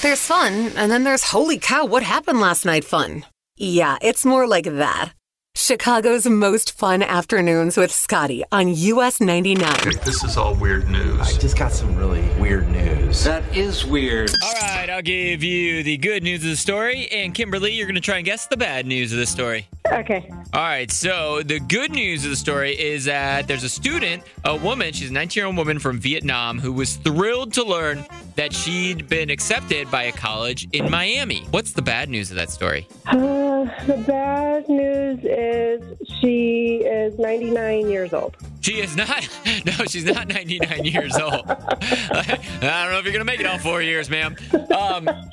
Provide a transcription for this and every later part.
There's fun, and then there's holy cow, what happened last night fun. Yeah, it's more like that. Chicago's most fun afternoons with Scotty on US 99. This is all weird news. I just got some really weird news. That is weird. All right, I'll give you the good news of the story, and Kimberly, you're going to try and guess the bad news of the story. Okay. All right, so the good news of the story is that there's a student, a woman, she's a 19-year-old woman from Vietnam who was thrilled to learn that she'd been accepted by a college in Miami. What's the bad news of that story? The bad news is she is 99 years old. She is not. No, she's not 99 years old. I don't know if you're going to make it all 4 years, ma'am. No,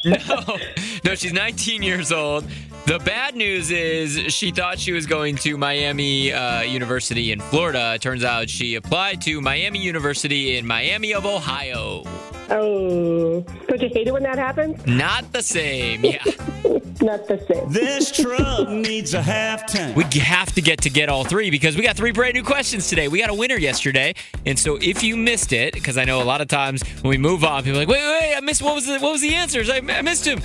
she's 19 years old. The bad news is she thought she was going to Miami University in Florida. It turns out she applied to Miami University in Miami of Ohio. Oh, don't you hate it when that happens? Not the same, yeah. Not the same. This truck needs a half tank. We have to get all three because we got three brand new questions today. We got a winner yesterday, and so if you missed it, because I know a lot of times when we move on, people are like, wait, I missed, what was the answers? I missed him.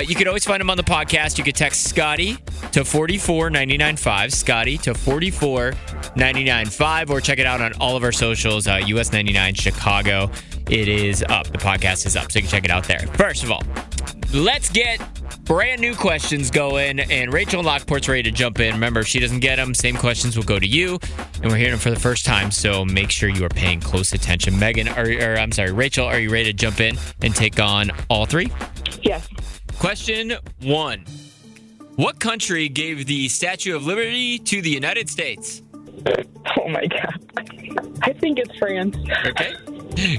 You can always find him on the podcast. You can text Scotty to 44995, Scotty to 44995, or check it out on all of our socials, US99Chicago. It is up. The podcast is up, so you can check it out there. First of all, let's get brand new questions going, and Rachel Lockport's ready to jump in. Remember, if she doesn't get them, same questions will go to you, and we're hearing them for the first time, so make sure you are paying close attention. Rachel, are you ready to jump in and take on all three? Yes. Question one. What country gave the Statue of Liberty to the United States? Oh, my God. I think it's France. Okay.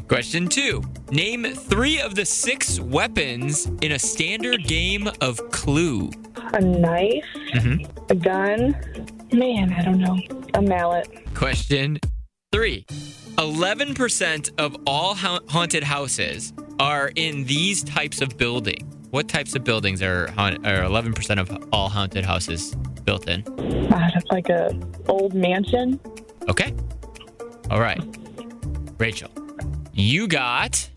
Question two. Name three of the six weapons in a standard game of Clue. A knife, a gun, man, I don't know, a mallet. Question three. 11% of all haunted houses are in these types of buildings. What types of buildings are 11% of all haunted houses built in? That's like an old mansion. Okay. All right. Rachel. You got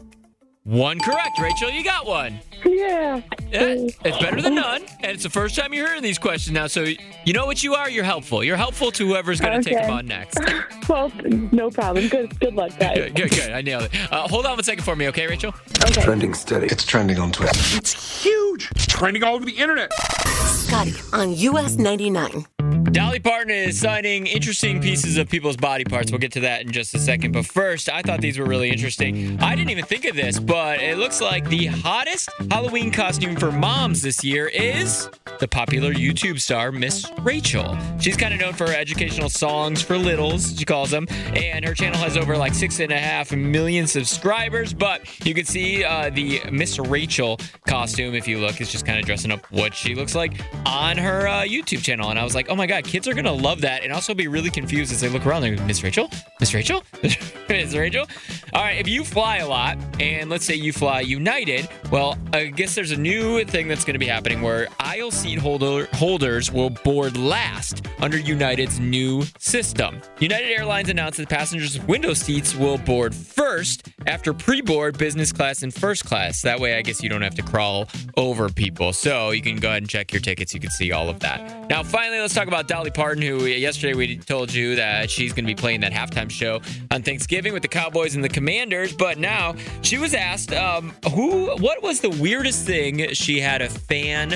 one correct, Rachel. You got one. Yeah. It's better than none, and it's the first time you're hearing these questions now, so you know what you are. You're helpful. You're helpful to whoever's going to take them on next. Well, no problem. Good luck, guys. Good. I nailed it. Hold on 1 second for me, okay, Rachel? Okay. Trending steady. It's trending on Twitter. It's huge. It's trending all over the internet. Scotty on US 99. Dolly Parton is signing interesting pieces of people's body parts. We'll get to that in just a second. But first, I thought these were really interesting. I didn't even think of this, but it looks like the hottest Halloween costume for moms this year is the popular YouTube star, Miss Rachel. She's kind of known for her educational songs for littles, she calls them. And her channel has over 6.5 million subscribers. But you can see the Miss Rachel costume, if you look. It's just kind of dressing up what she looks like on her YouTube channel. And I was like, oh my God. Kids are going to love that and also be really confused as they look around. They're like, Miss Rachel? Miss Rachel? Miss Rachel? All right, if you fly a lot, and let's say you fly United, well, I guess there's a new thing that's going to be happening where aisle seat holders will board last under United's new system. United Airlines announced that passengers' window seats will board first after pre-board business class and first class. That way, I guess you don't have to crawl over people. So you can go ahead and check your tickets. You can see all of that. Now, finally, let's talk about Dolly Parton, who yesterday we told you that she's going to be playing that halftime show on Thanksgiving with the Cowboys and the Commanders, but now she was asked what was the weirdest thing she had a fan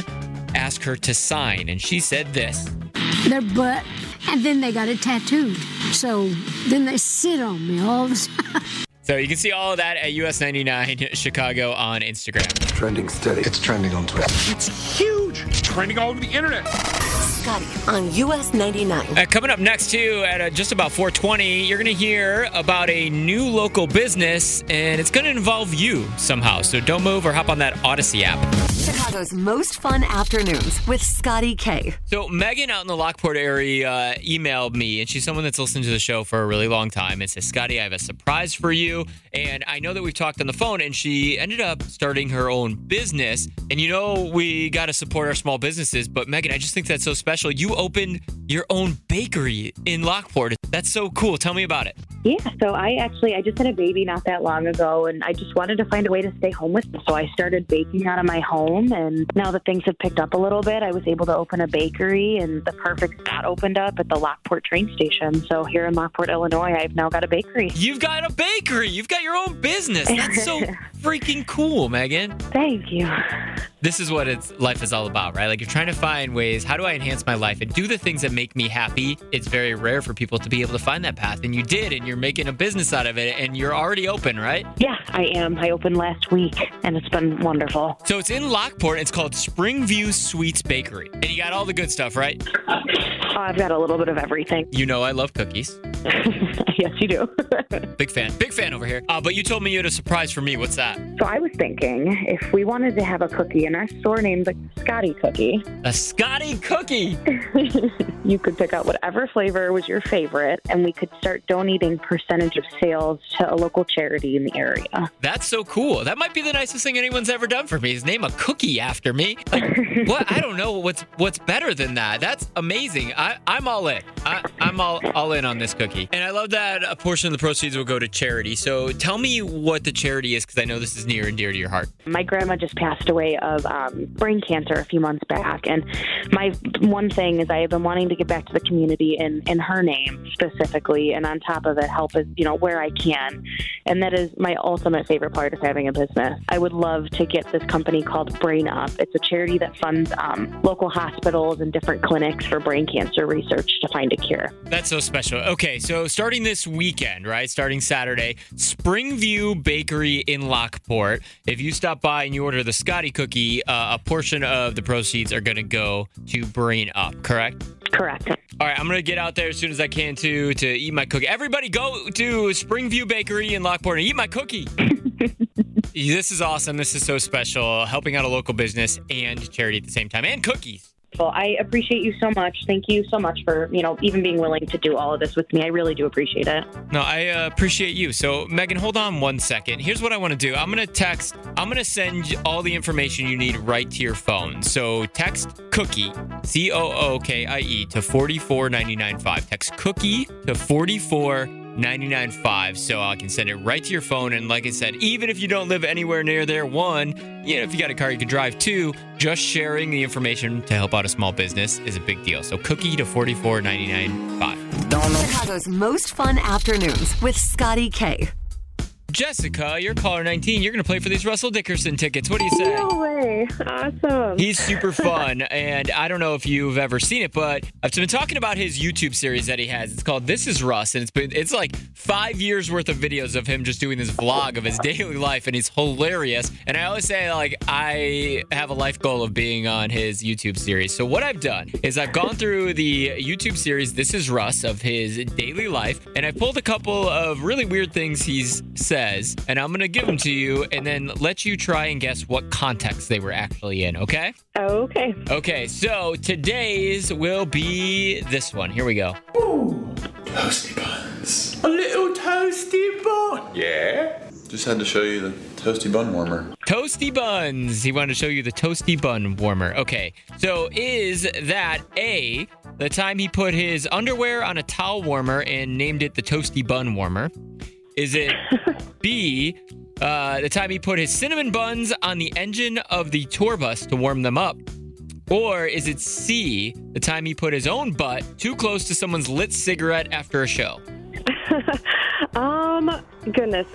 ask her to sign, and she said this. Their butt, and then they got it tattooed, so then they sit on me all the time. So you can see all of that at US 99 Chicago on Instagram. Trending steady. It's trending on Twitter. It's huge. It's trending all over the internet. Scotty on US 99. Coming up next, too, at just about 4:20, you're going to hear about a new local business, and it's going to involve you somehow. So don't move or hop on that Odyssey app. Chicago's most fun afternoons with Scotty Kay. So Megan out in the Lockport area emailed me, and she's someone that's listened to the show for a really long time, and says, Scotty, I have a surprise for you. And I know that we've talked on the phone, and she ended up starting her own business. And, we got to support our small businesses. But, Megan, I just think that's so special. special. You opened your own bakery in Lockport. That's so cool. Tell me about it. Yeah, so I just had a baby not that long ago, and I just wanted to find a way to stay home with them. So I started baking out of my home, and now that things have picked up a little bit, I was able to open a bakery, and the perfect spot opened up at the Lockport train station. So here in Lockport, Illinois, I've now got a bakery. You've got a bakery! You've got your own business! That's so freaking cool, Megan. Thank you. This is what life is all about, right? Like, you're trying to find ways, how do I enhance my life and do the things that make me happy? It's very rare for people to be able to find that path, and you did, and you're making a business out of it, and you're already open, right? Yeah, I am. I opened last week, and it's been wonderful. So it's in Lockport. It's called Springview Sweets Bakery, and you got all the good stuff, right? I've got a little bit of everything. You know I love cookies. Yes, you do. Big fan over here. But you told me you had a surprise for me. What's that? So I was thinking if we wanted to have a cookie in our store named the Scotty Cookie. A Scotty Cookie! You could pick out whatever flavor was your favorite, and we could start donating percentage of sales to a local charity in the area. That's so cool. That might be the nicest thing anyone's ever done for me, is name a cookie after me. Like, what? I don't know what's better than that. That's amazing. I'm all in. I'm all in on this cookie. And I love that a portion of the proceeds will go to charity. So tell me what the charity is, because I know this is near and dear to your heart. My grandma just passed away of brain cancer a few months back. And my one thing is I have been wanting to give back to the community in her name specifically. And on top of it, help is, where I can. And that is my ultimate favorite part of having a business. I would love to get this company called Brain Up. It's a charity that funds local hospitals and different clinics for brain cancer research to find a cure. That's so special. Okay, so starting this weekend, right? Starting Saturday, Springview Bakery in Lockport. If you stop by and you order the Scotty Cookie, a portion of the proceeds are going to go to Brain Up, correct? Correct. All right, I'm going to get out there as soon as I can to eat my cookie. Everybody go to Springview Bakery in Lockport and eat my cookie. This is awesome. This is so special. Helping out a local business and charity at the same time, and cookies. Well, I appreciate you so much. Thank you so much for, even being willing to do all of this with me. I really do appreciate it. No, I appreciate you. So, Megan, hold on one second. Here's what I want to do. I'm going to send all the information you need right to your phone. So text cookie, COOKIE, to 44995. Text cookie to 44995, so I can send it right to your phone. And like I said, even if you don't live anywhere near there, one, if you got a car you can drive, two, just sharing the information to help out a small business is a big deal. So cookie to 44995. Chicago's most fun afternoons with Scotty Kay. Jessica, you're caller 19. You're going to play for these Russell Dickerson tickets. What do you say? No way. Awesome. He's super fun. And I don't know if you've ever seen it, but I've been talking about his YouTube series that he has. It's called This Is Russ. And it's like 5 years worth of videos of him just doing this vlog of his daily life. And he's hilarious. And I always say, I have a life goal of being on his YouTube series. So what I've done is I've gone through the YouTube series This Is Russ of his daily life. And I pulled a couple of really weird things he's said. And I'm going to give them to you and then let you try and guess what context they were actually in, okay? Okay. Okay, so today's will be this one. Here we go. Ooh, toasty buns. A little toasty bun. Yeah. Just had to show you the toasty bun warmer. Toasty buns. He wanted to show you the toasty bun warmer. Okay. So is that A, the time he put his underwear on a towel warmer and named it the toasty bun warmer? Is it B, the time he put his cinnamon buns on the engine of the tour bus to warm them up? Or is it C, the time he put his own butt too close to someone's lit cigarette after a show? Goodness.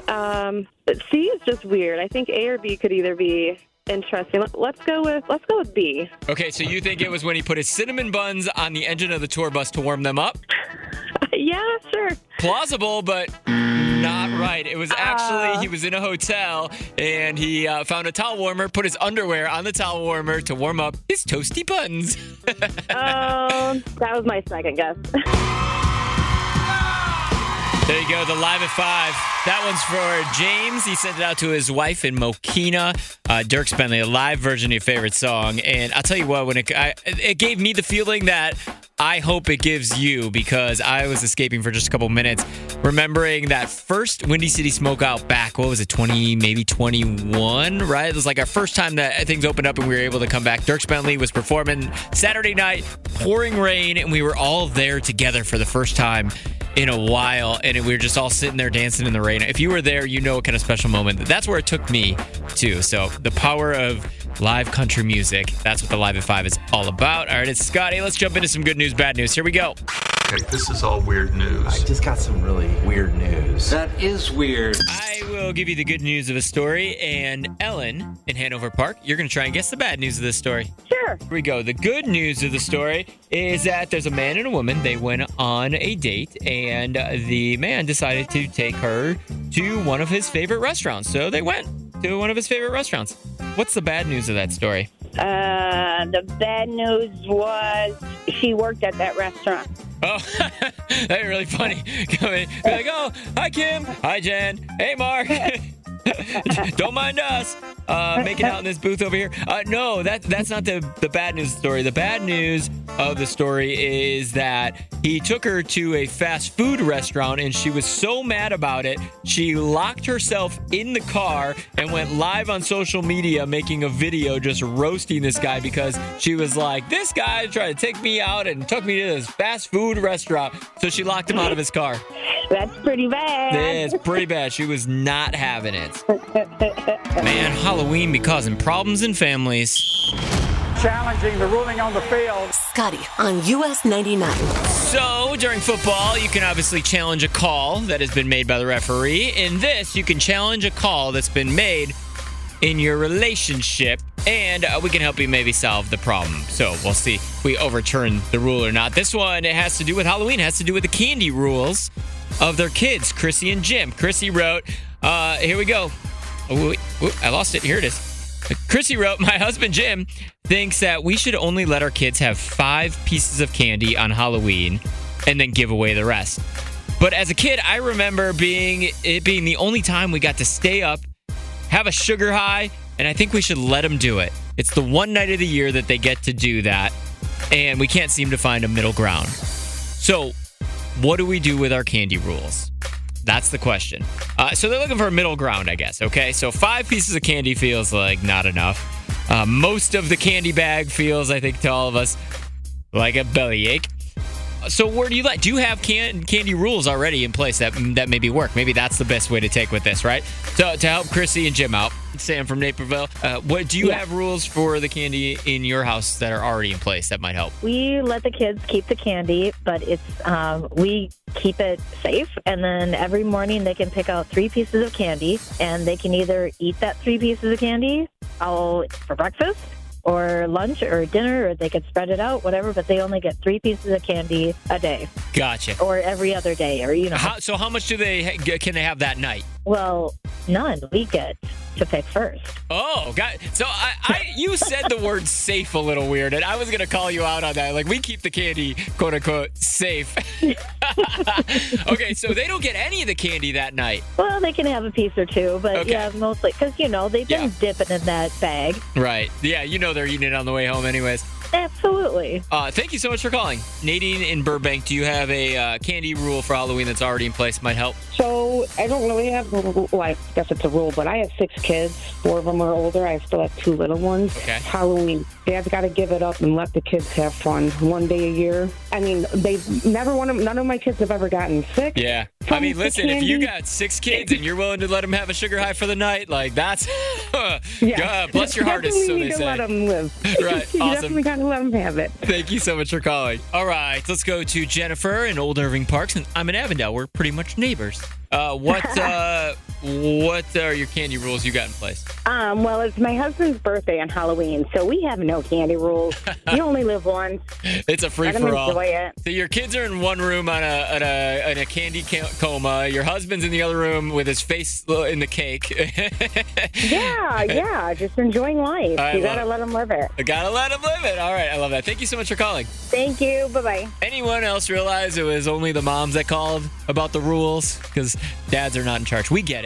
C is just weird. I think A or B could either be interesting. Let's go with B. Okay, so you think it was when he put his cinnamon buns on the engine of the tour bus to warm them up? Yeah, sure. Plausible, but not right. It was actually he was in a hotel and he found a towel warmer, put his underwear on the towel warmer to warm up his toasty buns. That was my second guess. There you go, the Live at 5. That one's for James. He sent it out to his wife in Mokina. Dierks Bentley, a live version of your favorite song. And I'll tell you what, it gave me the feeling that I hope it gives you, because I was escaping for just a couple minutes, remembering that first Windy City Smokeout back, what was it, 20, maybe 21, right? It was like our first time that things opened up and we were able to come back. Dierks Bentley was performing Saturday night, pouring rain, and we were all there together for the first time in a while, and we were just all sitting there dancing in the rain. If you were there, you know what kind of special moment. That's where it took me to. So the power of live country music. That's what the Live at 5 is all about. All right, it's Scotty. Let's jump into some good news, bad news. Here we go. Okay, this is all weird news. I just got some really weird news. That is weird. I will give you the good news of a story, and Ellen in Hanover Park, you're going to try and guess the bad news of this story. Sure. Here we go. The good news of the story is that there's a man and a woman. They went on a date, and the man decided to take her to one of his favorite restaurants. So they went to one of his favorite restaurants. What's the bad news of that story? The bad news was she worked at that restaurant. Oh, that'd be really funny. Come in, be like, oh, hi, Kim. Hi, Jen. Hey, Mark. Don't mind us making out in this booth over here. No, that's not the bad news story. The bad news of the story is that he took her to a fast food restaurant, and she was so mad about it, she locked herself in the car and went live on social media making a video just roasting this guy, because she was like, this guy tried to take me out and took me to this fast food restaurant. So she locked him out of his car. That's pretty bad. It's pretty bad. She was not having it. Man, Halloween be causing problems in families. Challenging the ruling on the field. Scotty on US 99. So, during football, you can obviously challenge a call that has been made by the referee. In this, you can challenge a call that's been made in your relationship, and we can help you maybe solve the problem. So, we'll see if we overturn the rule or not. This one, it has to do with Halloween. It has to do with the candy rules of their kids, Chrissy and Jim. Chrissy wrote, here we go. Oh, I lost it. Here it is. Chrissy wrote, my husband Jim thinks that we should only let our kids have 5 pieces of candy on Halloween and then give away the rest. But as a kid, I remember it being the only time we got to stay up, have a sugar high, and I think we should let them do it. It's the one night of the year that they get to do that, and we can't seem to find a middle ground. So what do we do with our candy rules? That's the question. So they're looking for a middle ground, I guess. Okay, so 5 pieces of candy feels like not enough. Most of the candy bag feels, I think, to all of us like a bellyache. So where do you like? Do you have candy rules already in place that maybe work? Maybe that's the best way to take with this, right? So to help Chrissy and Jim out, Sam from Naperville, what do you have rules for the candy in your house that are already in place that might help? We let the kids keep the candy, but it's we keep it safe, and then every morning they can pick out 3 pieces of candy, and they can either eat that 3 pieces of candy for breakfast, or lunch, or dinner, or they could spread it out, whatever, but they only get 3 pieces of candy a day. Gotcha. Or every other day, or, you know. So how much can they have that night? Well, none. We get to pick first. Oh, God. So you said the word safe a little weird, and I was going to call you out on that. Like, we keep the candy, quote, unquote, safe. Okay, so they don't get any of the candy that night. Well, they can have a piece or two, but, yeah, mostly. Because, you know, they've been dipping in that bag. Right. Yeah, you know they're eating it on the way home anyways. Absolutely. Thank you so much for calling. Nadine in Burbank, do you have a candy rule for Halloween that's already in place? Might help. So I don't really have a rule. Well, I guess it's a rule, but I have 6 kids. 4 of them are older. I still have 2 little ones. Okay. Halloween. Dad's got to give it up and let the kids have fun one day a year. I mean, none of my kids have ever gotten sick. Yeah. I mean, listen, if you got 6 kids and you're willing to let them have a sugar high for the night, like that's, bless your heart, so they say. Let them live. Right, you awesome. Definitely got to let them have it. Thank you so much for calling. All right, let's go to Jennifer in Old Irving Parks, and I'm in Avondale. We're pretty much neighbors. What are your candy rules you got in place? Well, it's my husband's birthday on Halloween, so we have no candy rules. You only live once. It's a free-for-all. Enjoy it. So your kids are in one room on a candy coma. Your husband's in the other room with his face in the cake. Yeah. Just enjoying life. You got to let him live it. Got to let him live it. All right, I love that. Thank you so much for calling. Thank you. Bye-bye. Anyone else realize it was only the moms that called about the rules? Because dads are not in charge. We get